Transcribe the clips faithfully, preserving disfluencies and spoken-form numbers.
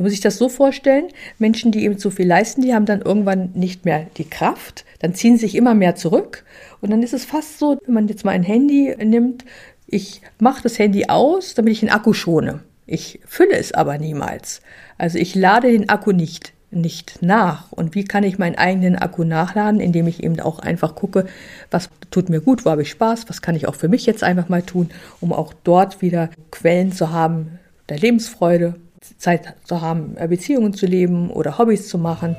Man muss sich das so vorstellen, Menschen, die eben zu viel leisten, die haben dann irgendwann nicht mehr die Kraft, dann ziehen sich immer mehr zurück und dann ist es fast so, wenn man jetzt mal ein Handy nimmt, ich mache das Handy aus, damit ich den Akku schone. Ich fülle es aber niemals. Also ich lade den Akku nicht, nicht nach. Und wie kann ich meinen eigenen Akku nachladen, indem ich eben auch einfach gucke, was tut mir gut, wo habe ich Spaß, was kann ich auch für mich jetzt einfach mal tun, um auch dort wieder Quellen zu haben, der Lebensfreude, Zeit zu haben, Beziehungen zu leben oder Hobbys zu machen.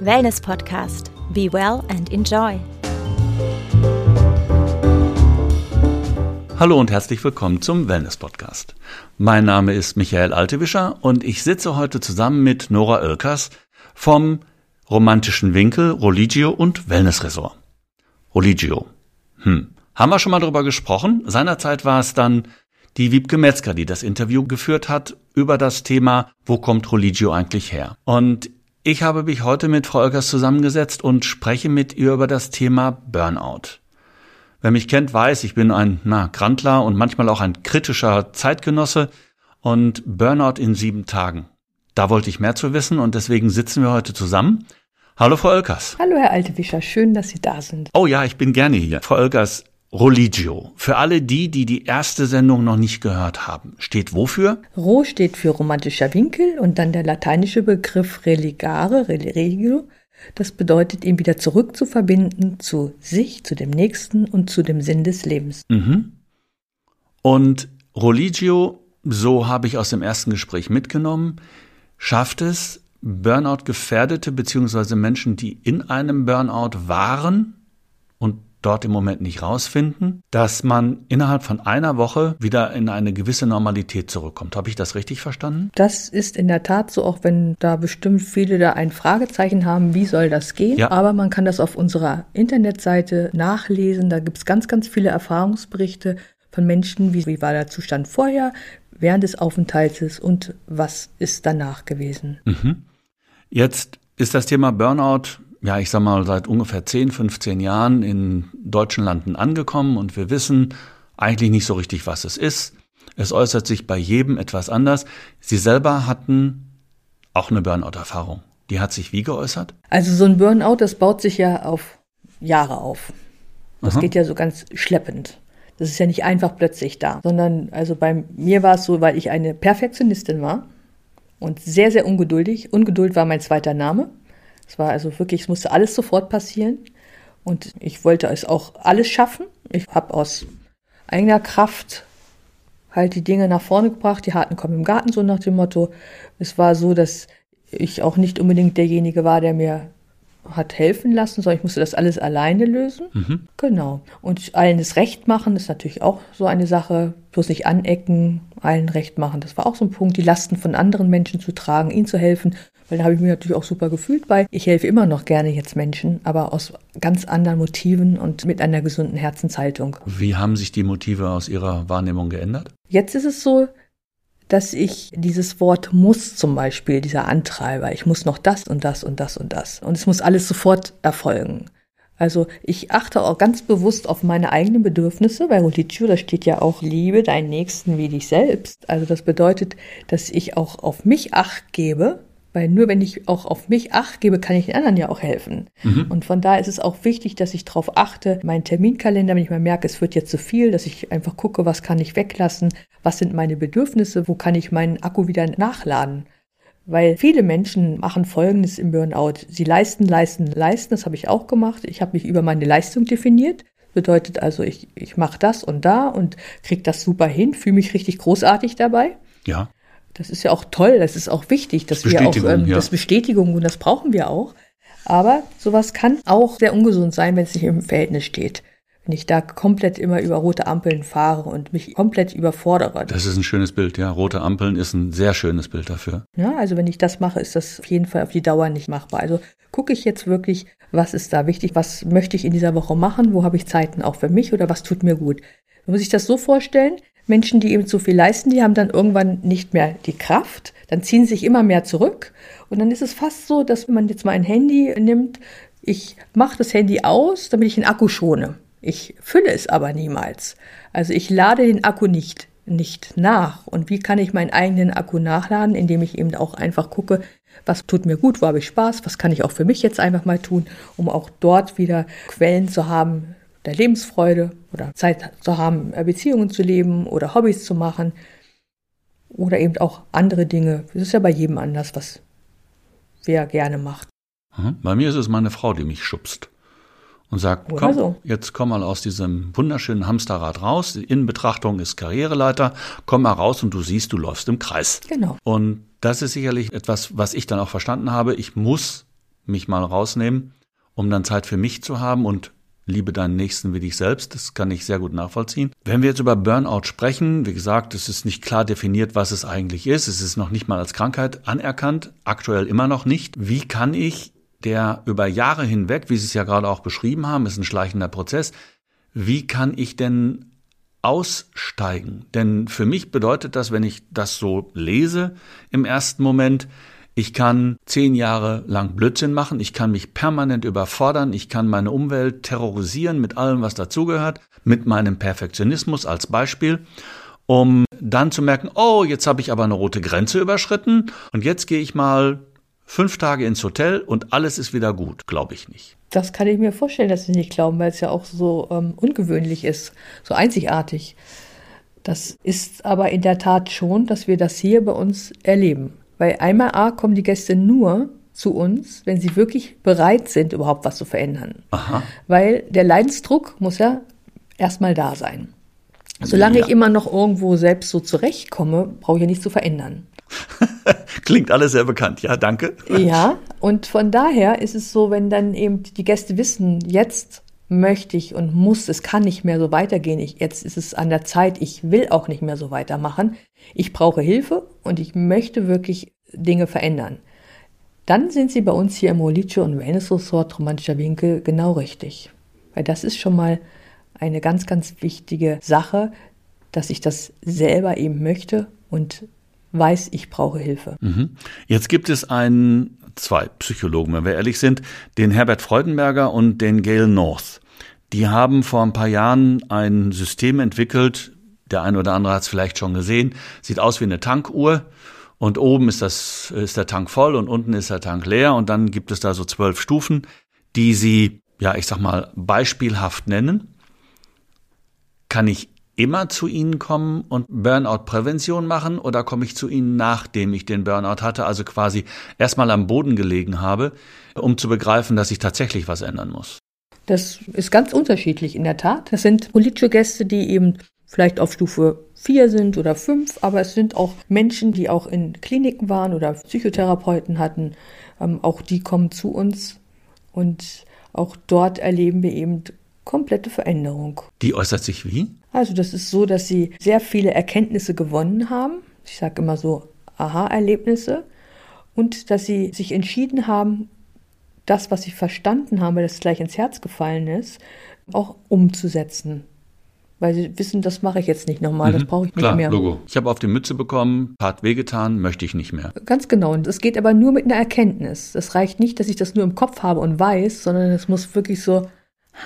Wellness-Podcast. Be well and enjoy. Hallo und herzlich willkommen zum Wellness-Podcast. Mein Name ist Michael Altewischer und ich sitze heute zusammen mit Nora Oelkers vom romantischen Winkel, Religio und Wellness-Ressort. Religio. Hm. Haben wir schon mal darüber gesprochen? Seinerzeit war es dann die Wiebke Metzger, die das Interview geführt hat über das Thema, wo kommt Religio eigentlich her? Und ich habe mich heute mit Frau Oelkers zusammengesetzt und spreche mit ihr über das Thema Burnout. Wer mich kennt, weiß, ich bin ein na, Grantler und manchmal auch ein kritischer Zeitgenosse und Burnout in sieben Tagen. Da wollte ich mehr zu wissen und deswegen sitzen wir heute zusammen. Hallo Frau Oelkers. Hallo Herr Altewischer, schön, dass Sie da sind. Oh ja, ich bin gerne hier. Frau Oelkers, Religio. Für alle die, die die erste Sendung noch nicht gehört haben, steht wofür? Ro steht für romantischer Winkel und dann der lateinische Begriff religare, religio. Das bedeutet, ihn wieder zurück zu verbinden zu sich, zu dem Nächsten und zu dem Sinn des Lebens. Mhm. Und Religio, so habe ich aus dem ersten Gespräch mitgenommen, schafft es, Burnout-Gefährdete bzw. Menschen, die in einem Burnout waren und dort im Moment nicht rausfinden, dass man innerhalb von einer Woche wieder in eine gewisse Normalität zurückkommt. Habe ich das richtig verstanden? Das ist in der Tat so, auch wenn da bestimmt viele da ein Fragezeichen haben, wie soll das gehen? Ja. Aber man kann das auf unserer Internetseite nachlesen. Da gibt es ganz, ganz viele Erfahrungsberichte von Menschen, wie, wie war der Zustand vorher, während des Aufenthaltes und was ist danach gewesen. Mhm. Jetzt ist das Thema Burnout, ja, ich sag mal, seit ungefähr zehn, fünfzehn Jahren in deutschen Landen angekommen und wir wissen eigentlich nicht so richtig, was es ist. Es äußert sich bei jedem etwas anders. Sie selber hatten auch eine Burnout-Erfahrung. Die hat sich wie geäußert? Also so ein Burnout, das baut sich ja auf Jahre auf. Das Aha. geht ja so ganz schleppend. Das ist ja nicht einfach plötzlich da, sondern also bei mir war es so, weil ich eine Perfektionistin war und sehr, sehr ungeduldig. Ungeduld war mein zweiter Name. Es war also wirklich, es musste alles sofort passieren und ich wollte es auch alles schaffen. Ich habe aus eigener Kraft halt die Dinge nach vorne gebracht, die Harten kommen im Garten, so nach dem Motto. Es war so, dass ich auch nicht unbedingt derjenige war, der mir hat helfen lassen, sondern ich musste das alles alleine lösen. Mhm. Genau. Und allen das Recht machen, ist natürlich auch so eine Sache. Bloß nicht anecken, allen Recht machen. Das war auch so ein Punkt, die Lasten von anderen Menschen zu tragen, ihnen zu helfen. Weil da habe ich mich natürlich auch super gefühlt bei. Ich helfe immer noch gerne jetzt Menschen, aber aus ganz anderen Motiven und mit einer gesunden Herzenshaltung. Wie haben sich die Motive aus Ihrer Wahrnehmung geändert? Jetzt ist es so, dass ich dieses Wort muss zum Beispiel, dieser Antreiber, ich muss noch das und das und das und das. Und es muss alles sofort erfolgen. Also ich achte auch ganz bewusst auf meine eigenen Bedürfnisse. Bei Religio, da steht ja auch Liebe deinen Nächsten wie dich selbst. Also das bedeutet, dass ich auch auf mich Acht gebe. Weil nur wenn ich auch auf mich Acht gebe, kann ich den anderen ja auch helfen. Mhm. Und von daher ist es auch wichtig, dass ich darauf achte, meinen Terminkalender, wenn ich mal merke, es wird jetzt zu viel, dass ich einfach gucke, was kann ich weglassen, was sind meine Bedürfnisse, wo kann ich meinen Akku wieder nachladen. Weil viele Menschen machen Folgendes im Burnout. Sie leisten, leisten, leisten, das habe ich auch gemacht. Ich habe mich über meine Leistung definiert. Bedeutet also, ich, ich mache das und da und kriege das super hin, fühle mich richtig großartig dabei. Ja. Das ist ja auch toll, das ist auch wichtig, dass wir auch, ähm, ja. das Bestätigung, und das brauchen wir auch. Aber sowas kann auch sehr ungesund sein, wenn es nicht im Verhältnis steht. Wenn ich da komplett immer über rote Ampeln fahre und mich komplett überfordere. Das ist ein schönes Bild, ja. Rote Ampeln ist ein sehr schönes Bild dafür. Ja, also wenn ich das mache, ist das auf jeden Fall auf die Dauer nicht machbar. Also gucke ich jetzt wirklich, was ist da wichtig, was möchte ich in dieser Woche machen, wo habe ich Zeiten auch für mich oder was tut mir gut. Man muss sich das so vorstellen, Menschen, die eben zu viel leisten, die haben dann irgendwann nicht mehr die Kraft, dann ziehen sich immer mehr zurück und dann ist es fast so, dass wenn man jetzt mal ein Handy nimmt, ich mache das Handy aus, damit ich den Akku schone. Ich fülle es aber niemals. Also ich lade den Akku nicht, nicht nach. Und wie kann ich meinen eigenen Akku nachladen, indem ich eben auch einfach gucke, was tut mir gut, wo habe ich Spaß, was kann ich auch für mich jetzt einfach mal tun, um auch dort wieder Quellen zu haben der Lebensfreude oder Zeit zu haben, Beziehungen zu leben oder Hobbys zu machen oder eben auch andere Dinge. Es ist ja bei jedem anders, was wer gerne macht. Bei mir ist es meine Frau, die mich schubst. Und sagt, komm, so. Jetzt komm mal aus diesem wunderschönen Hamsterrad raus. Die Innenbetrachtung ist Karriereleiter. Komm mal raus und du siehst, du läufst im Kreis. Genau. Und das ist sicherlich etwas, was ich dann auch verstanden habe. Ich muss mich mal rausnehmen, um dann Zeit für mich zu haben und liebe deinen Nächsten wie dich selbst. Das kann ich sehr gut nachvollziehen. Wenn wir jetzt über Burnout sprechen, wie gesagt, es ist nicht klar definiert, was es eigentlich ist. Es ist noch nicht mal als Krankheit anerkannt. Aktuell immer noch nicht. Wie kann ich der über Jahre hinweg, wie Sie es ja gerade auch beschrieben haben, ist ein schleichender Prozess. Wie kann ich denn aussteigen? Denn für mich bedeutet das, wenn ich das so lese im ersten Moment, ich kann zehn Jahre lang Blödsinn machen, ich kann mich permanent überfordern, ich kann meine Umwelt terrorisieren mit allem, was dazugehört, mit meinem Perfektionismus als Beispiel, um dann zu merken, oh, jetzt habe ich aber eine rote Grenze überschritten und jetzt gehe ich mal Fünf Tage ins Hotel und alles ist wieder gut, glaube ich nicht. Das kann ich mir vorstellen, dass Sie nicht glauben, weil es ja auch so ähm, ungewöhnlich ist, so einzigartig. Das ist aber in der Tat schon, dass wir das hier bei uns erleben. Weil einmal A, kommen die Gäste nur zu uns, wenn sie wirklich bereit sind, überhaupt was zu verändern. Aha. Weil der Leidensdruck muss ja erstmal da sein. Solange ja. ich immer noch irgendwo selbst so zurechtkomme, brauche ich ja nichts zu verändern. Klingt alles sehr bekannt, ja, danke. Ja, und von daher ist es so, wenn dann eben die Gäste wissen, jetzt möchte ich und muss, es kann nicht mehr so weitergehen, ich, jetzt ist es an der Zeit, ich will auch nicht mehr so weitermachen, ich brauche Hilfe und ich möchte wirklich Dinge verändern. Dann sind sie bei uns hier im Religio und Wellness Resort Romantischer Winkel genau richtig. Weil das ist schon mal eine ganz, ganz wichtige Sache, dass ich das selber eben möchte und weiß, ich brauche Hilfe. Jetzt gibt es einen, zwei Psychologen, wenn wir ehrlich sind, den Herbert Freudenberger und den Gail North. Die haben vor ein paar Jahren ein System entwickelt, der eine oder andere hat es vielleicht schon gesehen, sieht aus wie eine Tankuhr und oben ist, das, ist der Tank voll und unten ist der Tank leer und dann gibt es da so zwölf Stufen, die sie, ja ich sag mal, beispielhaft nennen. Kann ich immer zu Ihnen kommen und Burnout-Prävention machen oder komme ich zu Ihnen, nachdem ich den Burnout hatte, also quasi erstmal am Boden gelegen habe, um zu begreifen, dass ich tatsächlich was ändern muss? Das ist ganz unterschiedlich in der Tat. Das sind Religio-Gäste, die eben vielleicht auf Stufe vier sind oder fünf, aber es sind auch Menschen, die auch in Kliniken waren oder Psychotherapeuten hatten. Ähm, auch die kommen zu uns und auch dort erleben wir eben komplette Veränderung. Die äußert sich wie? Also das ist so, dass sie sehr viele Erkenntnisse gewonnen haben. Ich sage immer so Aha-Erlebnisse. Und dass sie sich entschieden haben, das, was sie verstanden haben, weil das gleich ins Herz gefallen ist, auch umzusetzen. Weil sie wissen, das mache ich jetzt nicht nochmal, mhm, das brauche ich klar, nicht mehr. Logo. Ich habe auf die Mütze bekommen, hat wehgetan, möchte ich nicht mehr. Ganz genau. Und es geht aber nur mit einer Erkenntnis. Es reicht nicht, dass ich das nur im Kopf habe und weiß, sondern es muss wirklich so,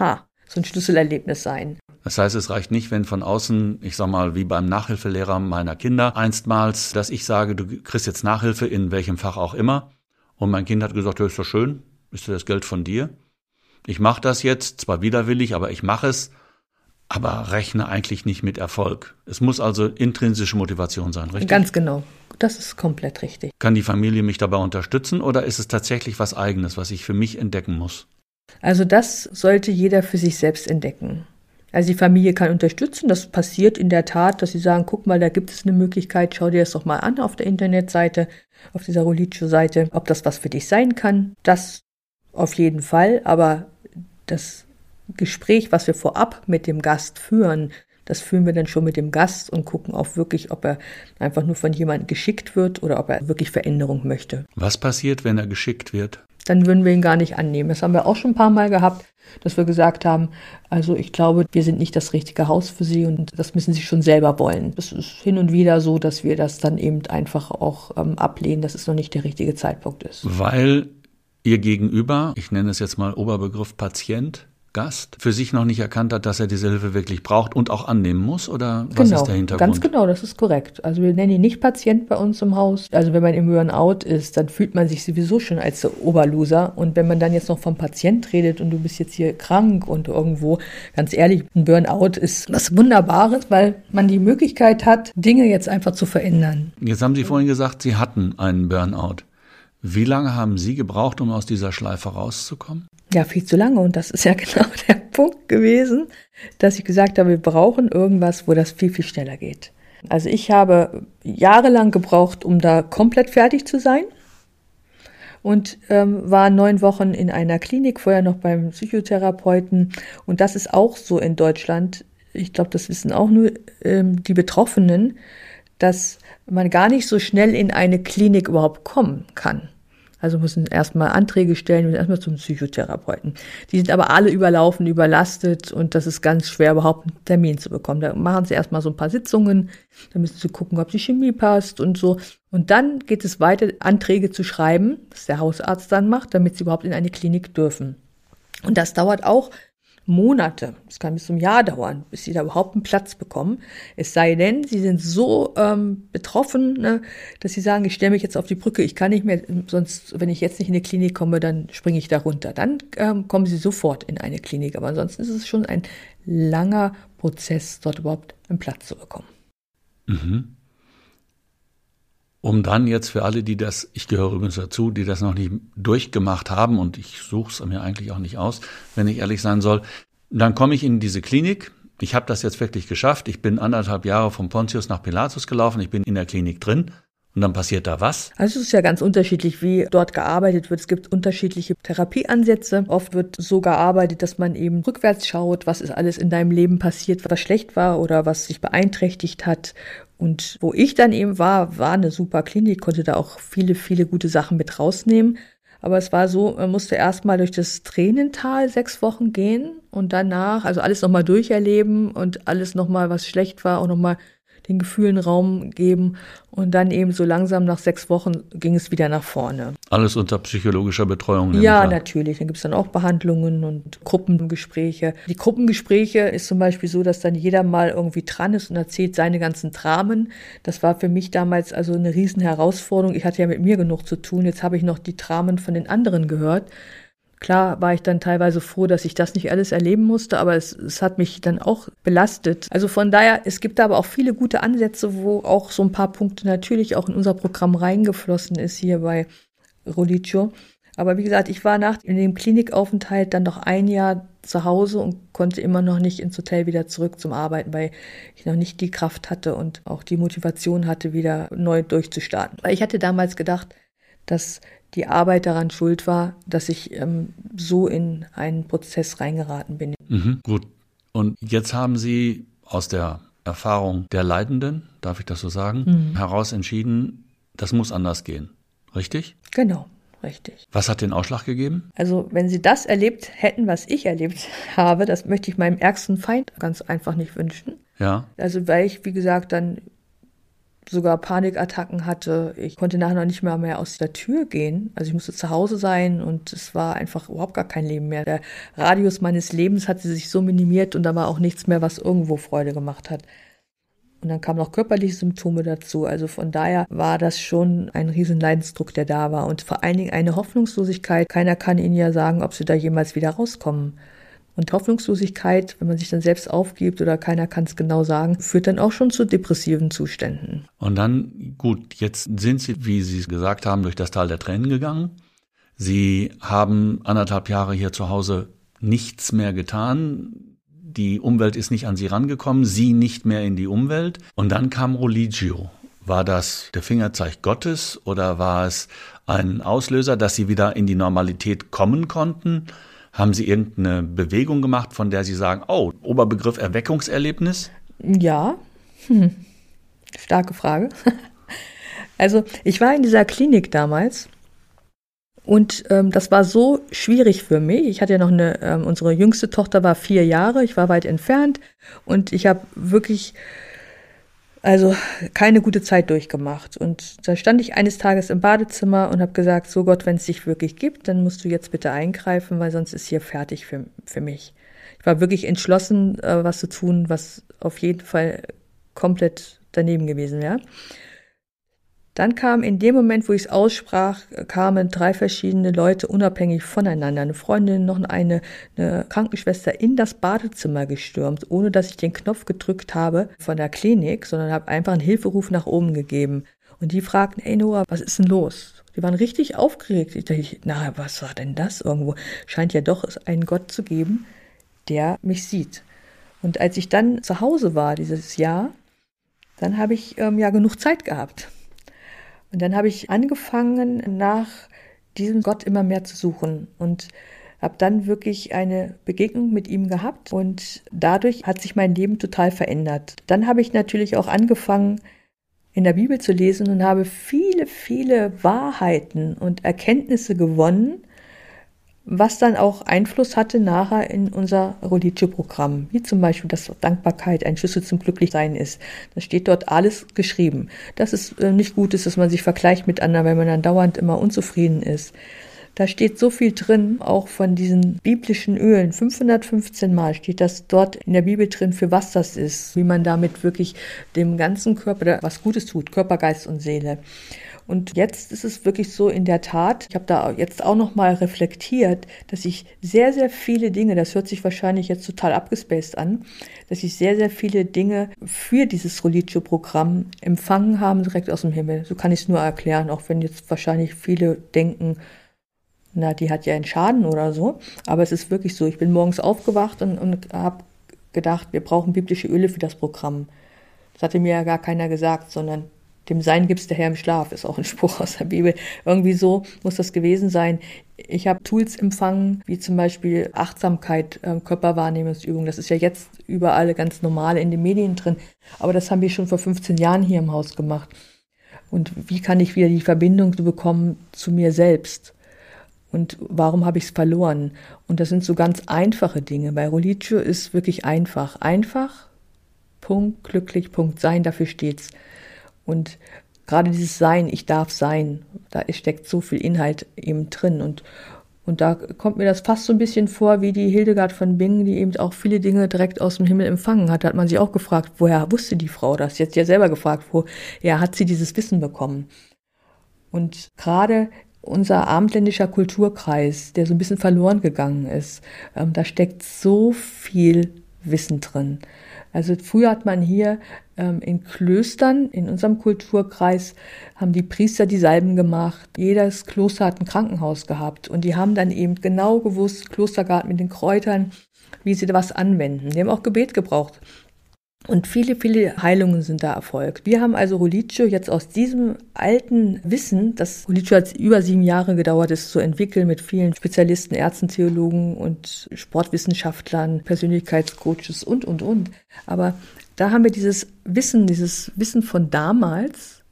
ha, so ein Schlüsselerlebnis sein. Das heißt, es reicht nicht, wenn von außen, ich sag mal, wie beim Nachhilfelehrer meiner Kinder, einstmals, dass ich sage, du kriegst jetzt Nachhilfe in welchem Fach auch immer. Und mein Kind hat gesagt, ja, ist doch schön, ist das Geld von dir. Ich mache das jetzt, zwar widerwillig, aber ich mache es, aber rechne eigentlich nicht mit Erfolg. Es muss also intrinsische Motivation sein, richtig? Ganz genau, das ist komplett richtig. Kann die Familie mich dabei unterstützen oder ist es tatsächlich was Eigenes, was ich für mich entdecken muss? Also das sollte jeder für sich selbst entdecken. Also die Familie kann unterstützen, das passiert in der Tat, dass sie sagen, guck mal, da gibt es eine Möglichkeit, schau dir das doch mal an auf der Internetseite, auf dieser Religio-Seite, ob das was für dich sein kann. Das auf jeden Fall, aber das Gespräch, was wir vorab mit dem Gast führen, das führen wir dann schon mit dem Gast und gucken auch wirklich, ob er einfach nur von jemandem geschickt wird oder ob er wirklich Veränderung möchte. Was passiert, wenn er geschickt wird? Dann würden wir ihn gar nicht annehmen. Das haben wir auch schon ein paar Mal gehabt, dass wir gesagt haben, also ich glaube, wir sind nicht das richtige Haus für Sie und das müssen Sie schon selber wollen. Das ist hin und wieder so, dass wir das dann eben einfach auch ähm, ablehnen, dass es noch nicht der richtige Zeitpunkt ist. Weil Ihr Gegenüber, ich nenne es jetzt mal Oberbegriff Patient, Gast für sich noch nicht erkannt hat, dass er diese Hilfe wirklich braucht und auch annehmen muss? Oder was genau, ist der Hintergrund? Ganz genau, das ist korrekt. Also wir nennen ihn nicht Patient bei uns im Haus. Also wenn man im Burnout ist, dann fühlt man sich sowieso schon als Oberloser. Und wenn man dann jetzt noch vom Patient redet und du bist jetzt hier krank und irgendwo, ganz ehrlich, ein Burnout ist was Wunderbares, weil man die Möglichkeit hat, Dinge jetzt einfach zu verändern. Jetzt haben Sie vorhin gesagt, Sie hatten einen Burnout. Wie lange haben Sie gebraucht, um aus dieser Schleife rauszukommen? Ja, viel zu lange. Und das ist ja genau der Punkt gewesen, dass ich gesagt habe, wir brauchen irgendwas, wo das viel, viel schneller geht. Also ich habe jahrelang gebraucht, um da komplett fertig zu sein. Und ähm, war neun Wochen in einer Klinik, vorher noch beim Psychotherapeuten. Und das ist auch so in Deutschland. Ich glaube, das wissen auch nur ähm, die Betroffenen, dass man gar nicht so schnell in eine Klinik überhaupt kommen kann. Also müssen erstmal Anträge stellen, müssen erstmal zum Psychotherapeuten. Die sind aber alle überlaufen, überlastet und das ist ganz schwer, überhaupt einen Termin zu bekommen. Da machen sie erstmal so ein paar Sitzungen, da müssen sie gucken, ob die Chemie passt und so. Und dann geht es weiter, Anträge zu schreiben, was der Hausarzt dann macht, damit sie überhaupt in eine Klinik dürfen. Und das dauert auch Monate, es kann bis zum Jahr dauern, bis sie da überhaupt einen Platz bekommen. Es sei denn, sie sind so ähm, betroffen, ne, dass sie sagen, ich stelle mich jetzt auf die Brücke, ich kann nicht mehr, sonst, wenn ich jetzt nicht in eine Klinik komme, dann springe ich da runter. Dann ähm, kommen sie sofort in eine Klinik, aber ansonsten ist es schon ein langer Prozess, dort überhaupt einen Platz zu bekommen. Mhm. Um dann jetzt für alle, die das, ich gehöre übrigens dazu, die das noch nicht durchgemacht haben, und ich suche es mir eigentlich auch nicht aus, wenn ich ehrlich sein soll, dann komme ich in diese Klinik, ich habe das jetzt wirklich geschafft, ich bin anderthalb Jahre vom Pontius nach Pilatus gelaufen, ich bin in der Klinik drin und dann passiert da was? Also es ist ja ganz unterschiedlich, wie dort gearbeitet wird. Es gibt unterschiedliche Therapieansätze. Oft wird so gearbeitet, dass man eben rückwärts schaut, was ist alles in deinem Leben passiert, was schlecht war oder was dich beeinträchtigt hat. Und wo ich dann eben war, war eine super Klinik, konnte da auch viele, viele gute Sachen mit rausnehmen. Aber es war so, man musste erstmal durch das Tränental sechs Wochen gehen und danach, also alles nochmal durcherleben und alles nochmal, was schlecht war, auch nochmal den Gefühlen Raum geben. Und dann eben so langsam nach sechs Wochen ging es wieder nach vorne. Alles unter psychologischer Betreuung? Ja, natürlich. Dann gibt es dann auch Behandlungen und Gruppengespräche. Die Gruppengespräche ist zum Beispiel so, dass dann jeder mal irgendwie dran ist und erzählt seine ganzen Dramen. Das war für mich damals also eine riesen Herausforderung. Ich hatte ja mit mir genug zu tun. Jetzt habe ich noch die Dramen von den anderen gehört. Klar war ich dann teilweise froh, dass ich das nicht alles erleben musste, aber es, es hat mich dann auch belastet. Also von daher, es gibt aber auch viele gute Ansätze, wo auch so ein paar Punkte natürlich auch in unser Programm reingeflossen ist hier bei Religio. Aber wie gesagt, ich war nach dem Klinikaufenthalt dann noch ein Jahr zu Hause und konnte immer noch nicht ins Hotel wieder zurück zum Arbeiten, weil ich noch nicht die Kraft hatte und auch die Motivation hatte, wieder neu durchzustarten. Weil ich hatte damals gedacht, dass die Arbeit daran schuld war, dass ich ähm, so in einen Prozess reingeraten bin. Mhm, gut. Und jetzt haben Sie aus der Erfahrung der Leidenden, darf ich das so sagen, mhm. heraus entschieden, das muss anders gehen. Richtig? Genau, richtig. Was hat den Ausschlag gegeben? Also wenn Sie das erlebt hätten, was ich erlebt habe, das möchte ich meinem ärgsten Feind ganz einfach nicht wünschen. Ja. Also weil ich, wie gesagt, dann sogar Panikattacken hatte. Ich konnte nachher noch nicht mal mehr aus der Tür gehen. Also ich musste zu Hause sein und es war einfach überhaupt gar kein Leben mehr. Der Radius meines Lebens hatte sich so minimiert und da war auch nichts mehr, was irgendwo Freude gemacht hat. Und dann kamen noch körperliche Symptome dazu. Also von daher war das schon ein riesen Leidensdruck, der da war. Und vor allen Dingen eine Hoffnungslosigkeit. Keiner kann Ihnen ja sagen, ob Sie da jemals wieder rauskommen. Und Hoffnungslosigkeit, wenn man sich dann selbst aufgibt oder keiner kann es genau sagen, führt dann auch schon zu depressiven Zuständen. Und dann, gut, jetzt sind Sie, wie Sie es gesagt haben, durch das Tal der Tränen gegangen. Sie haben anderthalb Jahre hier zu Hause nichts mehr getan. Die Umwelt ist nicht an Sie rangekommen, Sie nicht mehr in die Umwelt. Und dann kam Religio. War das der Fingerzeig Gottes oder war es ein Auslöser, dass Sie wieder in die Normalität kommen konnten? Haben Sie irgendeine Bewegung gemacht, von der Sie sagen, oh, Oberbegriff Erweckungserlebnis? Ja, hm. Starke Frage. Also ich war in dieser Klinik damals und ähm, das war so schwierig für mich. Ich hatte ja noch eine, ähm, unsere jüngste Tochter war vier Jahre, ich war weit entfernt und ich habe wirklich also keine gute Zeit durchgemacht. Und da stand ich eines Tages im Badezimmer und habe gesagt, so Gott, wenn es dich wirklich gibt, dann musst du jetzt bitte eingreifen, weil sonst ist hier fertig für, für mich. Ich war wirklich entschlossen, äh, was zu tun, was auf jeden Fall komplett daneben gewesen wäre. Dann kam in dem Moment, wo ich es aussprach, kamen drei verschiedene Leute unabhängig voneinander, eine Freundin, noch eine, eine Krankenschwester, in das Badezimmer gestürmt, ohne dass ich den Knopf gedrückt habe von der Klinik, sondern habe einfach einen Hilferuf nach oben gegeben. Und die fragten, ey Noah, was ist denn los? Die waren richtig aufgeregt. Ich dachte, na, was war denn das irgendwo? Scheint ja doch einen Gott zu geben, der mich sieht. Und als ich dann zu Hause war dieses Jahr, dann habe ich ähm, ja genug Zeit gehabt. Und dann habe ich angefangen, nach diesem Gott immer mehr zu suchen und habe dann wirklich eine Begegnung mit ihm gehabt. Und dadurch hat sich mein Leben total verändert. Dann habe ich natürlich auch angefangen, in der Bibel zu lesen und habe viele, viele Wahrheiten und Erkenntnisse gewonnen, was dann auch Einfluss hatte nachher in unser Religio-Programm, wie zum Beispiel, dass Dankbarkeit ein Schlüssel zum Glücklichsein ist. Da steht dort alles geschrieben, dass es nicht gut ist, dass man sich vergleicht mit anderen, weil man dann dauernd immer unzufrieden ist. Da steht so viel drin, auch von diesen biblischen Ölen. fünfhundertfünfzehn Mal steht das dort in der Bibel drin, für was das ist, wie man damit wirklich dem ganzen Körper was Gutes tut, Körper, Geist und Seele. Und jetzt ist es wirklich so in der Tat, ich habe da jetzt auch nochmal reflektiert, dass ich sehr, sehr viele Dinge, das hört sich wahrscheinlich jetzt total abgespaced an, dass ich sehr, sehr viele Dinge für dieses Religio-Programm empfangen habe, direkt aus dem Himmel. So kann ich es nur erklären, auch wenn jetzt wahrscheinlich viele denken, na, die hat ja einen Schaden oder so. Aber es ist wirklich so, ich bin morgens aufgewacht und, und habe gedacht, wir brauchen biblische Öle für das Programm. Das hatte mir ja gar keiner gesagt, sondern dem Sein gibt's der Herr im Schlaf, ist auch ein Spruch aus der Bibel. Irgendwie so muss das gewesen sein. Ich habe Tools empfangen, wie zum Beispiel Achtsamkeit, äh, Körperwahrnehmungsübung. Das ist ja jetzt überall ganz normal in den Medien drin. Aber das haben wir schon vor fünfzehn Jahren hier im Haus gemacht. Und wie kann ich wieder die Verbindung bekommen zu mir selbst? Und warum habe ich es verloren? Und das sind so ganz einfache Dinge. Bei Religio ist wirklich einfach. Einfach, Punkt, glücklich, Punkt, sein, dafür steht's. Und gerade dieses Sein, ich darf sein, da steckt so viel Inhalt eben drin. Und, und da kommt mir das fast so ein bisschen vor wie die Hildegard von Bingen, die eben auch viele Dinge direkt aus dem Himmel empfangen hat. Da hat man sich auch gefragt, woher wusste die Frau das? Sie hat sich ja selber gefragt, woher hat sie dieses Wissen bekommen? Und gerade unser abendländischer Kulturkreis, der so ein bisschen verloren gegangen ist, ähm, da steckt so viel Wissen drin. Also früher hat man hier ähm, in Klöstern, in unserem Kulturkreis, haben die Priester die Salben gemacht. Jedes Kloster hat ein Krankenhaus gehabt und die haben dann eben genau gewusst, Klostergarten mit den Kräutern, wie sie da was anwenden. Die haben auch Gebet gebraucht. Und viele, viele Heilungen sind da erfolgt. Wir haben also Religio jetzt aus diesem alten Wissen, das Religio hat über sieben Jahre gedauert, es zu entwickeln mit vielen Spezialisten, Ärzten, Theologen und Sportwissenschaftlern, Persönlichkeitscoaches und, und, und. Aber da haben wir dieses Wissen, dieses Wissen von damals,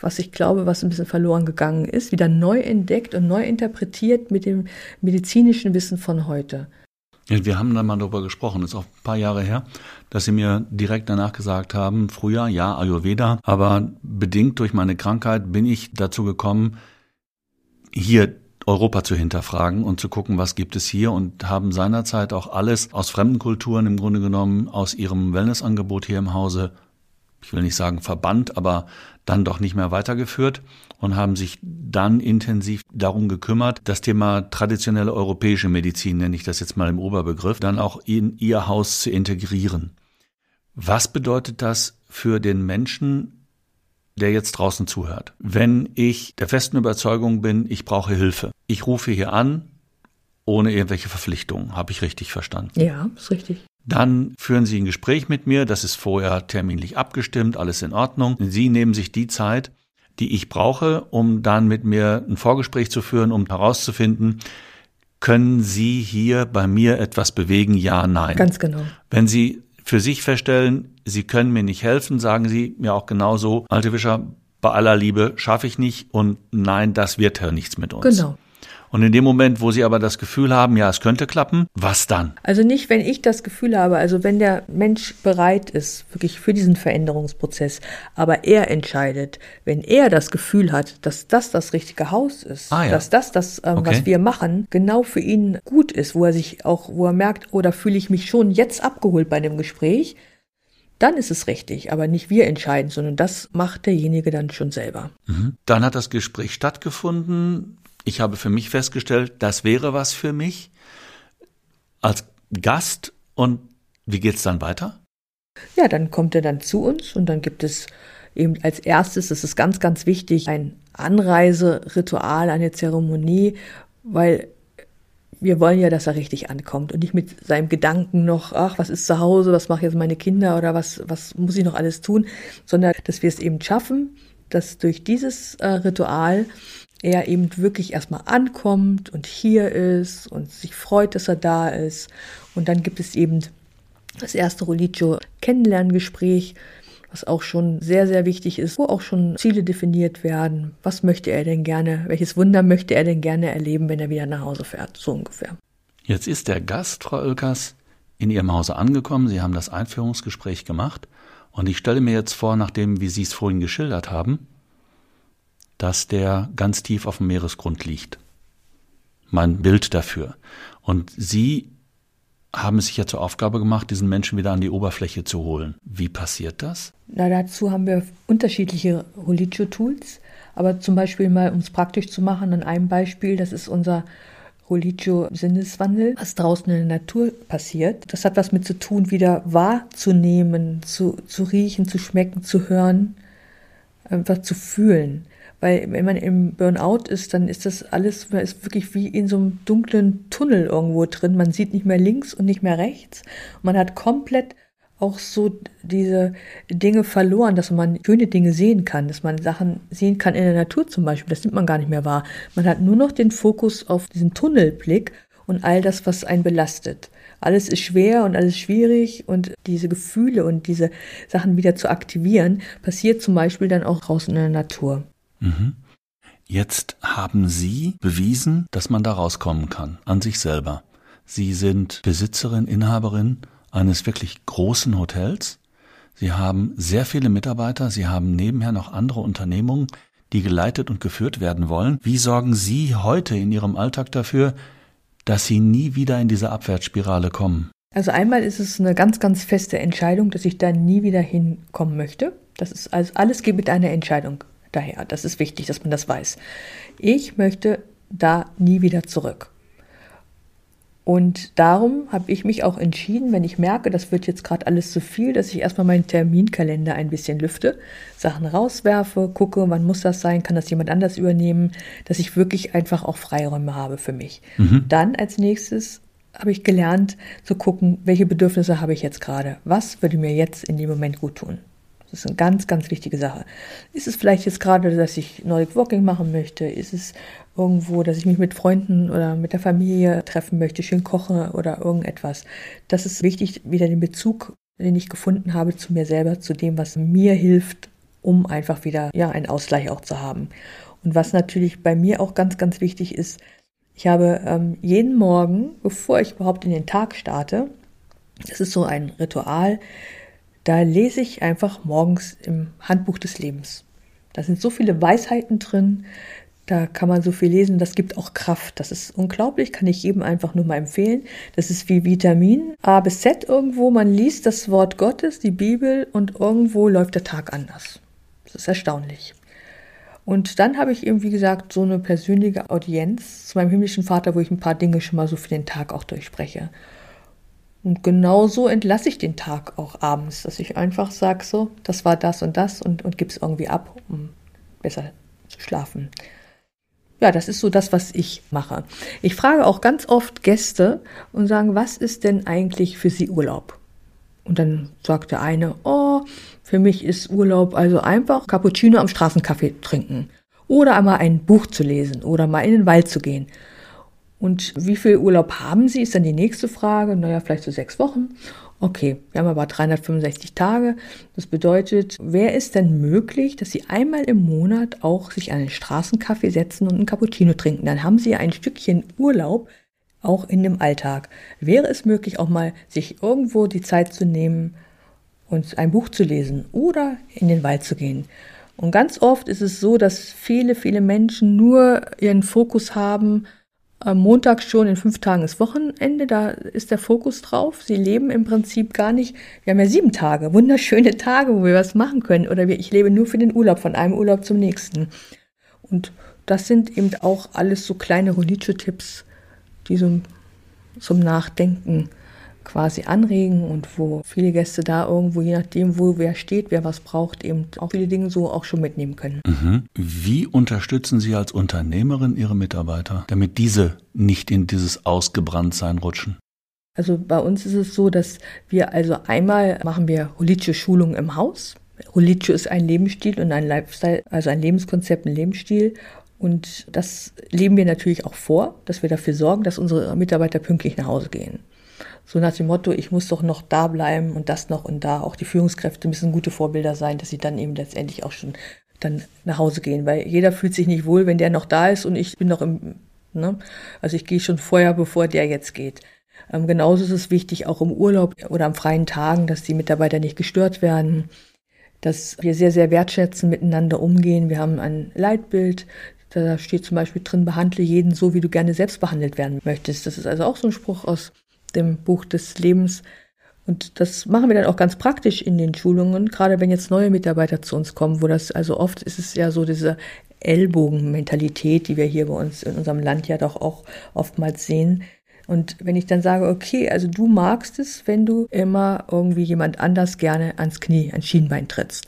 was ich glaube, was ein bisschen verloren gegangen ist, wieder neu entdeckt und neu interpretiert mit dem medizinischen Wissen von heute. Wir haben da mal drüber gesprochen, das ist auch ein paar Jahre her, dass sie mir direkt danach gesagt haben, früher, ja, Ayurveda, aber bedingt durch meine Krankheit bin ich dazu gekommen, hier Europa zu hinterfragen und zu gucken, was gibt es hier, und haben seinerzeit auch alles aus fremden Kulturen im Grunde genommen, aus ihrem Wellnessangebot hier im Hause, ich will nicht sagen verbannt, aber dann doch nicht mehr weitergeführt und haben sich dann intensiv darum gekümmert, das Thema traditionelle europäische Medizin, nenne ich das jetzt mal im Oberbegriff, dann auch in ihr Haus zu integrieren. Was bedeutet das für den Menschen, der jetzt draußen zuhört? Wenn ich der festen Überzeugung bin, ich brauche Hilfe. Ich rufe hier an, ohne irgendwelche Verpflichtungen, habe ich richtig verstanden? Ja, ist richtig. Dann führen Sie ein Gespräch mit mir, das ist vorher terminlich abgestimmt, alles in Ordnung. Sie nehmen sich die Zeit, die ich brauche, um dann mit mir ein Vorgespräch zu führen, um herauszufinden, können Sie hier bei mir etwas bewegen, ja, nein. Ganz genau. Wenn Sie für sich feststellen, Sie können mir nicht helfen, sagen Sie mir auch genauso, Altewischer, bei aller Liebe schaffe ich nicht und nein, das wird ja nichts mit uns. Genau. Und in dem Moment, wo Sie aber das Gefühl haben, ja, es könnte klappen, was dann? Also nicht, wenn ich das Gefühl habe, also wenn der Mensch bereit ist, wirklich für diesen Veränderungsprozess, aber er entscheidet, wenn er das Gefühl hat, dass das das richtige Haus ist, ah, ja. dass das, das ähm, okay. was wir machen, genau für ihn gut ist, wo er sich auch, wo er merkt, oh, da fühle ich mich schon jetzt abgeholt bei dem Gespräch, dann ist es richtig, aber nicht wir entscheiden, sondern das macht derjenige dann schon selber. Mhm. Dann hat das Gespräch stattgefunden. Ich habe für mich festgestellt, das wäre was für mich als Gast. Und wie geht's dann weiter? Ja, dann kommt er dann zu uns und dann gibt es eben als erstes, das ist ganz, ganz wichtig, ein Anreiseritual, eine Zeremonie, weil wir wollen ja, dass er richtig ankommt und nicht mit seinem Gedanken noch, ach, was ist zu Hause, was machen jetzt meine Kinder oder was, was muss ich noch alles tun, sondern dass wir es eben schaffen, dass durch dieses äh, Ritual er eben wirklich erstmal ankommt und hier ist und sich freut, dass er da ist. Und dann gibt es eben das erste Religio-Kennenlerngespräch, was auch schon sehr, sehr wichtig ist, wo auch schon Ziele definiert werden. Was möchte er denn gerne, welches Wunder möchte er denn gerne erleben, wenn er wieder nach Hause fährt, so ungefähr. Jetzt ist der Gast, Frau Oelkers, in Ihrem Hause angekommen. Sie haben das Einführungsgespräch gemacht und ich stelle mir jetzt vor, nachdem, wie Sie es vorhin geschildert haben, dass der ganz tief auf dem Meeresgrund liegt. Mein Bild dafür. Und Sie haben es sich ja zur Aufgabe gemacht, diesen Menschen wieder an die Oberfläche zu holen. Wie passiert das? Na, dazu haben wir unterschiedliche Religio-Tools, aber zum Beispiel mal, um es praktisch zu machen, an einem Beispiel, das ist unser Religio-Sinneswandel, was draußen in der Natur passiert. Das hat was mit zu tun, wieder wahrzunehmen, zu, zu riechen, zu schmecken, zu hören, einfach zu fühlen. Weil wenn man im Burnout ist, dann ist das alles, man ist wirklich wie in so einem dunklen Tunnel irgendwo drin. Man sieht nicht mehr links und nicht mehr rechts. Man hat komplett auch so diese Dinge verloren, dass man schöne Dinge sehen kann, dass man Sachen sehen kann in der Natur zum Beispiel. Das nimmt man gar nicht mehr wahr. Man hat nur noch den Fokus auf diesen Tunnelblick und all das, was einen belastet. Alles ist schwer und alles schwierig und diese Gefühle und diese Sachen wieder zu aktivieren, passiert zum Beispiel dann auch draußen in der Natur. Jetzt haben Sie bewiesen, dass man da rauskommen kann, an sich selber. Sie sind Besitzerin, Inhaberin eines wirklich großen Hotels. Sie haben sehr viele Mitarbeiter. Sie haben nebenher noch andere Unternehmungen, die geleitet und geführt werden wollen. Wie sorgen Sie heute in Ihrem Alltag dafür, dass Sie nie wieder in diese Abwärtsspirale kommen? Also einmal ist es eine ganz, ganz feste Entscheidung, dass ich da nie wieder hinkommen möchte. Das ist also, alles geht mit einer Entscheidung. Daher, das ist wichtig, dass man das weiß. Ich möchte da nie wieder zurück. Und darum habe ich mich auch entschieden, wenn ich merke, das wird jetzt gerade alles zu viel, dass ich erstmal meinen Terminkalender ein bisschen lüfte, Sachen rauswerfe, gucke, wann muss das sein, kann das jemand anders übernehmen, dass ich wirklich einfach auch Freiräume habe für mich. Mhm. Dann als nächstes habe ich gelernt zu gucken, welche Bedürfnisse habe ich jetzt gerade, was würde mir jetzt in dem Moment gut tun. Das ist eine ganz, ganz wichtige Sache. Ist es vielleicht jetzt gerade, dass ich Nordic Walking machen möchte? Ist es irgendwo, dass ich mich mit Freunden oder mit der Familie treffen möchte, schön koche oder irgendetwas? Das ist wichtig, wieder den Bezug, den ich gefunden habe, zu mir selber, zu dem, was mir hilft, um einfach wieder ja, einen Ausgleich auch zu haben. Und was natürlich bei mir auch ganz, ganz wichtig ist, ich habe ähm, jeden Morgen, bevor ich überhaupt in den Tag starte, das ist so ein Ritual, da lese ich einfach morgens im Handbuch des Lebens. Da sind so viele Weisheiten drin, da kann man so viel lesen, das gibt auch Kraft. Das ist unglaublich, kann ich jedem einfach nur mal empfehlen. Das ist wie Vitamin A bis Z irgendwo, man liest das Wort Gottes, die Bibel und irgendwo läuft der Tag anders. Das ist erstaunlich. Und dann habe ich eben, wie gesagt, so eine persönliche Audienz zu meinem himmlischen Vater, wo ich ein paar Dinge schon mal so für den Tag auch durchspreche. Und genauso entlasse ich den Tag auch abends, dass ich einfach sage, so, das war das und das und, und gebe es irgendwie ab, um besser zu schlafen. Ja, das ist so das, was ich mache. Ich frage auch ganz oft Gäste und sage, was ist denn eigentlich für Sie Urlaub? Und dann sagt der eine, oh, für mich ist Urlaub also einfach Cappuccino am Straßencafé trinken oder einmal ein Buch zu lesen oder mal in den Wald zu gehen. Und wie viel Urlaub haben Sie, ist dann die nächste Frage. Naja, vielleicht so sechs Wochen. Okay, wir haben aber dreihundertfünfundsechzig Tage. Das bedeutet, wäre es denn möglich, dass Sie einmal im Monat auch sich an einen Straßenkaffee setzen und einen Cappuccino trinken? Dann haben Sie ja ein Stückchen Urlaub auch in dem Alltag. Wäre es möglich, auch mal sich irgendwo die Zeit zu nehmen und ein Buch zu lesen oder in den Wald zu gehen? Und ganz oft ist es so, dass viele, viele Menschen nur ihren Fokus haben, Montag schon, in fünf Tagen ist Wochenende, da ist der Fokus drauf. Sie leben im Prinzip gar nicht, wir haben ja sieben Tage, wunderschöne Tage, wo wir was machen können. Oder wir, ich lebe nur für den Urlaub, von einem Urlaub zum nächsten. Und das sind eben auch alles so kleine Religio-Tipps, die so zum Nachdenken quasi anregen und wo viele Gäste da irgendwo, je nachdem, wo wer steht, wer was braucht, eben auch viele Dinge so auch schon mitnehmen können. Mhm. Wie unterstützen Sie als Unternehmerin Ihre Mitarbeiter, damit diese nicht in dieses Ausgebranntsein rutschen? Also bei uns ist es so, dass wir also einmal machen wir Religio-Schulungen im Haus. Religio ist ein Lebensstil und ein Lifestyle, also ein Lebenskonzept, ein Lebensstil. Und das leben wir natürlich auch vor, dass wir dafür sorgen, dass unsere Mitarbeiter pünktlich nach Hause gehen. So nach dem Motto, ich muss doch noch da bleiben und das noch und da. Auch die Führungskräfte müssen gute Vorbilder sein, dass sie dann eben letztendlich auch schon dann nach Hause gehen. Weil jeder fühlt sich nicht wohl, wenn der noch da ist und ich bin noch im, ne? Also ich gehe schon vorher, bevor der jetzt geht. Ähm, genauso ist es wichtig, auch im Urlaub oder am freien Tagen, dass die Mitarbeiter nicht gestört werden. Dass wir sehr, sehr wertschätzend miteinander umgehen. Wir haben ein Leitbild. Da steht zum Beispiel drin, behandle jeden so, wie du gerne selbst behandelt werden möchtest. Das ist also auch so ein Spruch aus dem Buch des Lebens. Und das machen wir dann auch ganz praktisch in den Schulungen, gerade wenn jetzt neue Mitarbeiter zu uns kommen, wo das, also oft ist es ja so diese Ellbogenmentalität, die wir hier bei uns in unserem Land ja doch auch oftmals sehen. Und wenn ich dann sage, okay, also du magst es, wenn du immer irgendwie jemand anders gerne ans Knie, ans Schienbein trittst.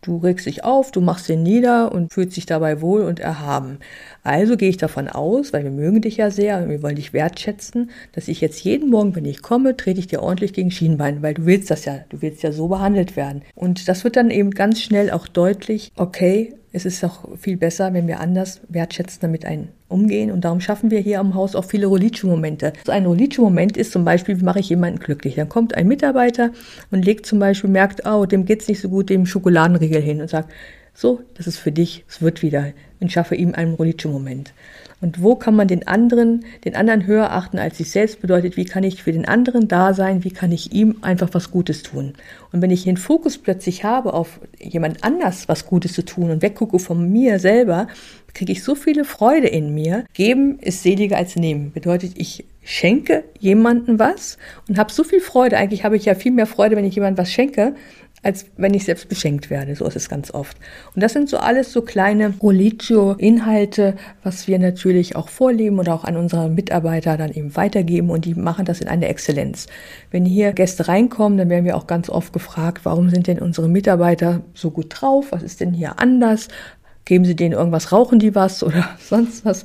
Du regst dich auf, du machst den nieder und fühlst dich dabei wohl und erhaben. Also gehe ich davon aus, weil wir mögen dich ja sehr und wir wollen dich wertschätzen, dass ich jetzt jeden Morgen, wenn ich komme, trete ich dir ordentlich gegen Schienbein, weil du willst das ja, du willst ja so behandelt werden. Und das wird dann eben ganz schnell auch deutlich, okay, es ist doch viel besser, wenn wir anders wertschätzend damit ein umgehen. Und darum schaffen wir hier am Haus auch viele Religio-Momente. So ein Religio-Moment ist zum Beispiel, wie mache ich jemanden glücklich? Dann kommt ein Mitarbeiter und legt zum Beispiel, merkt, oh, dem geht's nicht so gut, dem Schokoladenriegel hin und sagt, so, das ist für dich, es wird wieder. Und schaffe ihm einen Religio-Moment. Und wo kann man den anderen, den anderen höher achten als sich selbst? Bedeutet, wie kann ich für den anderen da sein? Wie kann ich ihm einfach was Gutes tun? Und wenn ich den Fokus plötzlich habe, auf jemand anders was Gutes zu tun und weggucke von mir selber, kriege ich so viele Freude in mir. Geben ist seliger als nehmen. Bedeutet, ich schenke jemandem was und habe so viel Freude. Eigentlich habe ich ja viel mehr Freude, wenn ich jemandem was schenke, als wenn ich selbst beschenkt werde. So ist es ganz oft. Und das sind so alles so kleine Religio-Inhalte, was wir natürlich auch vorleben oder auch an unsere Mitarbeiter dann eben weitergeben. Und die machen das in einer Exzellenz. Wenn hier Gäste reinkommen, dann werden wir auch ganz oft gefragt, warum sind denn unsere Mitarbeiter so gut drauf? Was ist denn hier anders? Geben Sie denen irgendwas, rauchen die was oder sonst was?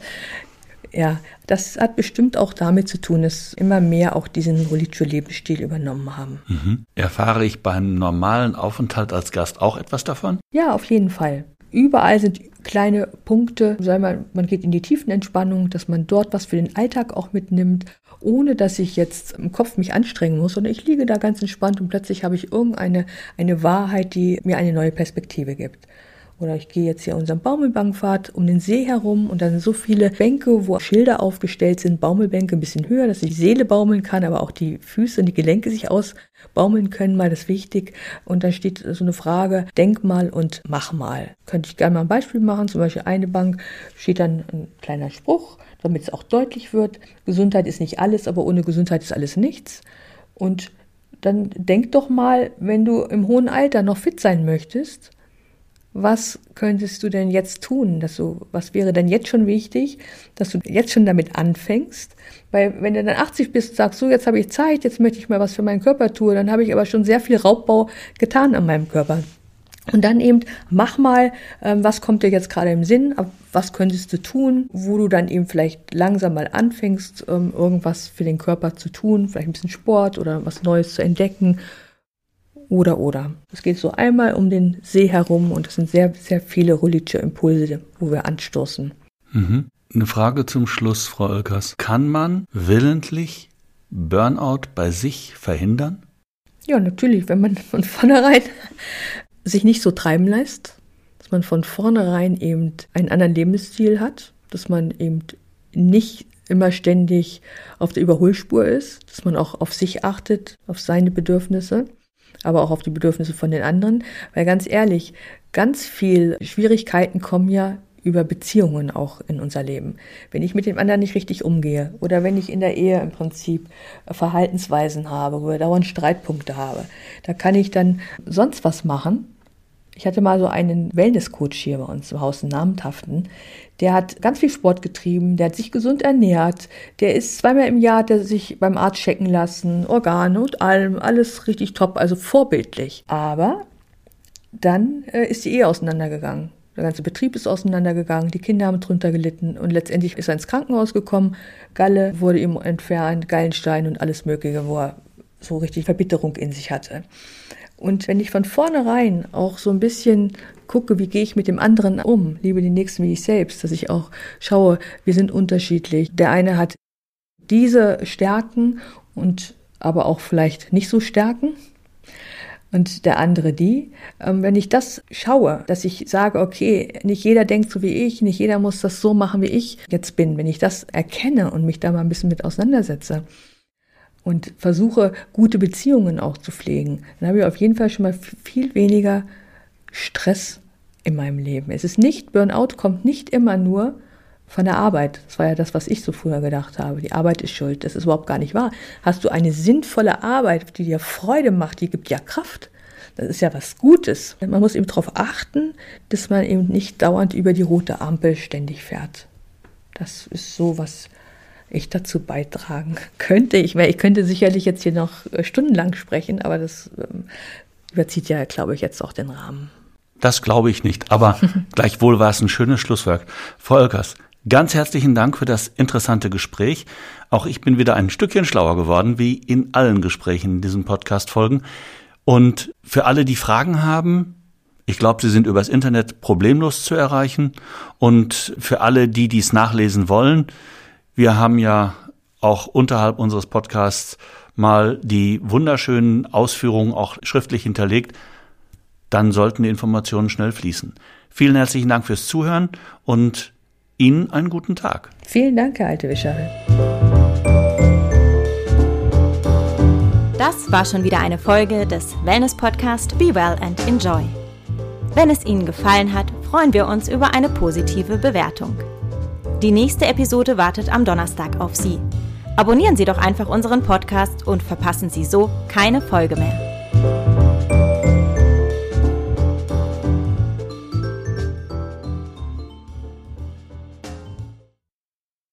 Ja, das hat bestimmt auch damit zu tun, dass immer mehr auch diesen Religio-Lebensstil übernommen haben. Mhm. Erfahre ich beim normalen Aufenthalt als Gast auch etwas davon? Ja, auf jeden Fall. Überall sind kleine Punkte, sei mal, man geht in die Tiefenentspannung, dass man dort was für den Alltag auch mitnimmt, ohne dass ich jetzt im Kopf mich anstrengen muss. Und ich liege da ganz entspannt und plötzlich habe ich irgendeine eine Wahrheit, die mir eine neue Perspektive gibt. Oder ich gehe jetzt hier unseren Baumelbankpfad um den See herum und da sind so viele Bänke, wo Schilder aufgestellt sind, Baumelbänke ein bisschen höher, dass die Seele baumeln kann, aber auch die Füße und die Gelenke sich ausbaumeln können, mal das ist wichtig. Und dann steht so eine Frage, denk mal und mach mal. Könnte ich gerne mal ein Beispiel machen, zum Beispiel eine Bank steht dann ein kleiner Spruch, damit es auch deutlich wird, Gesundheit ist nicht alles, aber ohne Gesundheit ist alles nichts. Und dann denk doch mal, wenn du im hohen Alter noch fit sein möchtest, was könntest du denn jetzt tun? Dass du, was wäre denn jetzt schon wichtig, dass du jetzt schon damit anfängst? Weil wenn du dann achtzig bist und sagst, so jetzt habe ich Zeit, jetzt möchte ich mal was für meinen Körper tun, dann habe ich aber schon sehr viel Raubbau getan an meinem Körper. Und dann eben, mach mal, was kommt dir jetzt gerade im Sinn, was könntest du tun, wo du dann eben vielleicht langsam mal anfängst, irgendwas für den Körper zu tun, vielleicht ein bisschen Sport oder was Neues zu entdecken. Oder, oder. Es geht so einmal um den See herum und es sind sehr, sehr viele Religio-Impulse, wo wir anstoßen. Mhm. Eine Frage zum Schluss, Frau Oelkers. Kann man willentlich Burnout bei sich verhindern? Ja, natürlich, wenn man von vornherein sich nicht so treiben lässt, dass man von vornherein eben einen anderen Lebensstil hat, dass man eben nicht immer ständig auf der Überholspur ist, dass man auch auf sich achtet, auf seine Bedürfnisse, aber auch auf die Bedürfnisse von den anderen. Weil ganz ehrlich, ganz viel Schwierigkeiten kommen ja über Beziehungen auch in unser Leben. Wenn ich mit dem anderen nicht richtig umgehe oder wenn ich in der Ehe im Prinzip Verhaltensweisen habe, wo ich dauernd Streitpunkte habe, da kann ich dann sonst was machen. Ich hatte mal so einen Wellness-Coach hier bei uns im Haus, einen namenhaften. Der hat ganz viel Sport getrieben, der hat sich gesund ernährt, der ist zweimal im Jahr, der sich beim Arzt checken lassen, Organe und allem, alles richtig top, also vorbildlich. Aber dann äh, ist die Ehe auseinandergegangen. Der ganze Betrieb ist auseinandergegangen, die Kinder haben drunter gelitten und letztendlich ist er ins Krankenhaus gekommen. Galle wurde ihm entfernt, Gallenstein und alles Mögliche, wo er so richtig Verbitterung in sich hatte. Und wenn ich von vornherein auch so ein bisschen gucke, wie gehe ich mit dem anderen um, liebe den Nächsten wie ich selbst, dass ich auch schaue, wir sind unterschiedlich. Der eine hat diese Stärken und aber auch vielleicht nicht so Stärken und der andere die. Wenn ich das schaue, dass ich sage, okay, nicht jeder denkt so wie ich, nicht jeder muss das so machen, wie ich jetzt bin. Wenn ich das erkenne und mich da mal ein bisschen mit auseinandersetze, und versuche, gute Beziehungen auch zu pflegen, dann habe ich auf jeden Fall schon mal viel weniger Stress in meinem Leben. Es ist nicht, Burnout kommt nicht immer nur von der Arbeit. Das war ja das, was ich so früher gedacht habe. Die Arbeit ist schuld. Das ist überhaupt gar nicht wahr. Hast du eine sinnvolle Arbeit, die dir Freude macht, die gibt ja Kraft. Das ist ja was Gutes. Man muss eben darauf achten, dass man eben nicht dauernd über die rote Ampel ständig fährt. Das ist so was ich dazu beitragen könnte. Ich, ich könnte sicherlich jetzt hier noch stundenlang sprechen, aber das ähm, überzieht ja, glaube ich, jetzt auch den Rahmen. Das glaube ich nicht, aber gleichwohl war es ein schönes Schlusswort. Frau Oelkers, ganz herzlichen Dank für das interessante Gespräch. Auch ich bin wieder ein Stückchen schlauer geworden, wie in allen Gesprächen in diesen Podcast-Folgen. Und für alle, die Fragen haben, ich glaube, sie sind übers Internet problemlos zu erreichen. Und für alle, die dies nachlesen wollen, wir haben ja auch unterhalb unseres Podcasts mal die wunderschönen Ausführungen auch schriftlich hinterlegt. Dann sollten die Informationen schnell fließen. Vielen herzlichen Dank fürs Zuhören und Ihnen einen guten Tag. Vielen Dank, Herr Altewischer. Das war schon wieder eine Folge des Wellness-Podcast Be Well and Enjoy. Wenn es Ihnen gefallen hat, freuen wir uns über eine positive Bewertung. Die nächste Episode wartet am Donnerstag auf Sie. Abonnieren Sie doch einfach unseren Podcast und verpassen Sie so keine Folge mehr.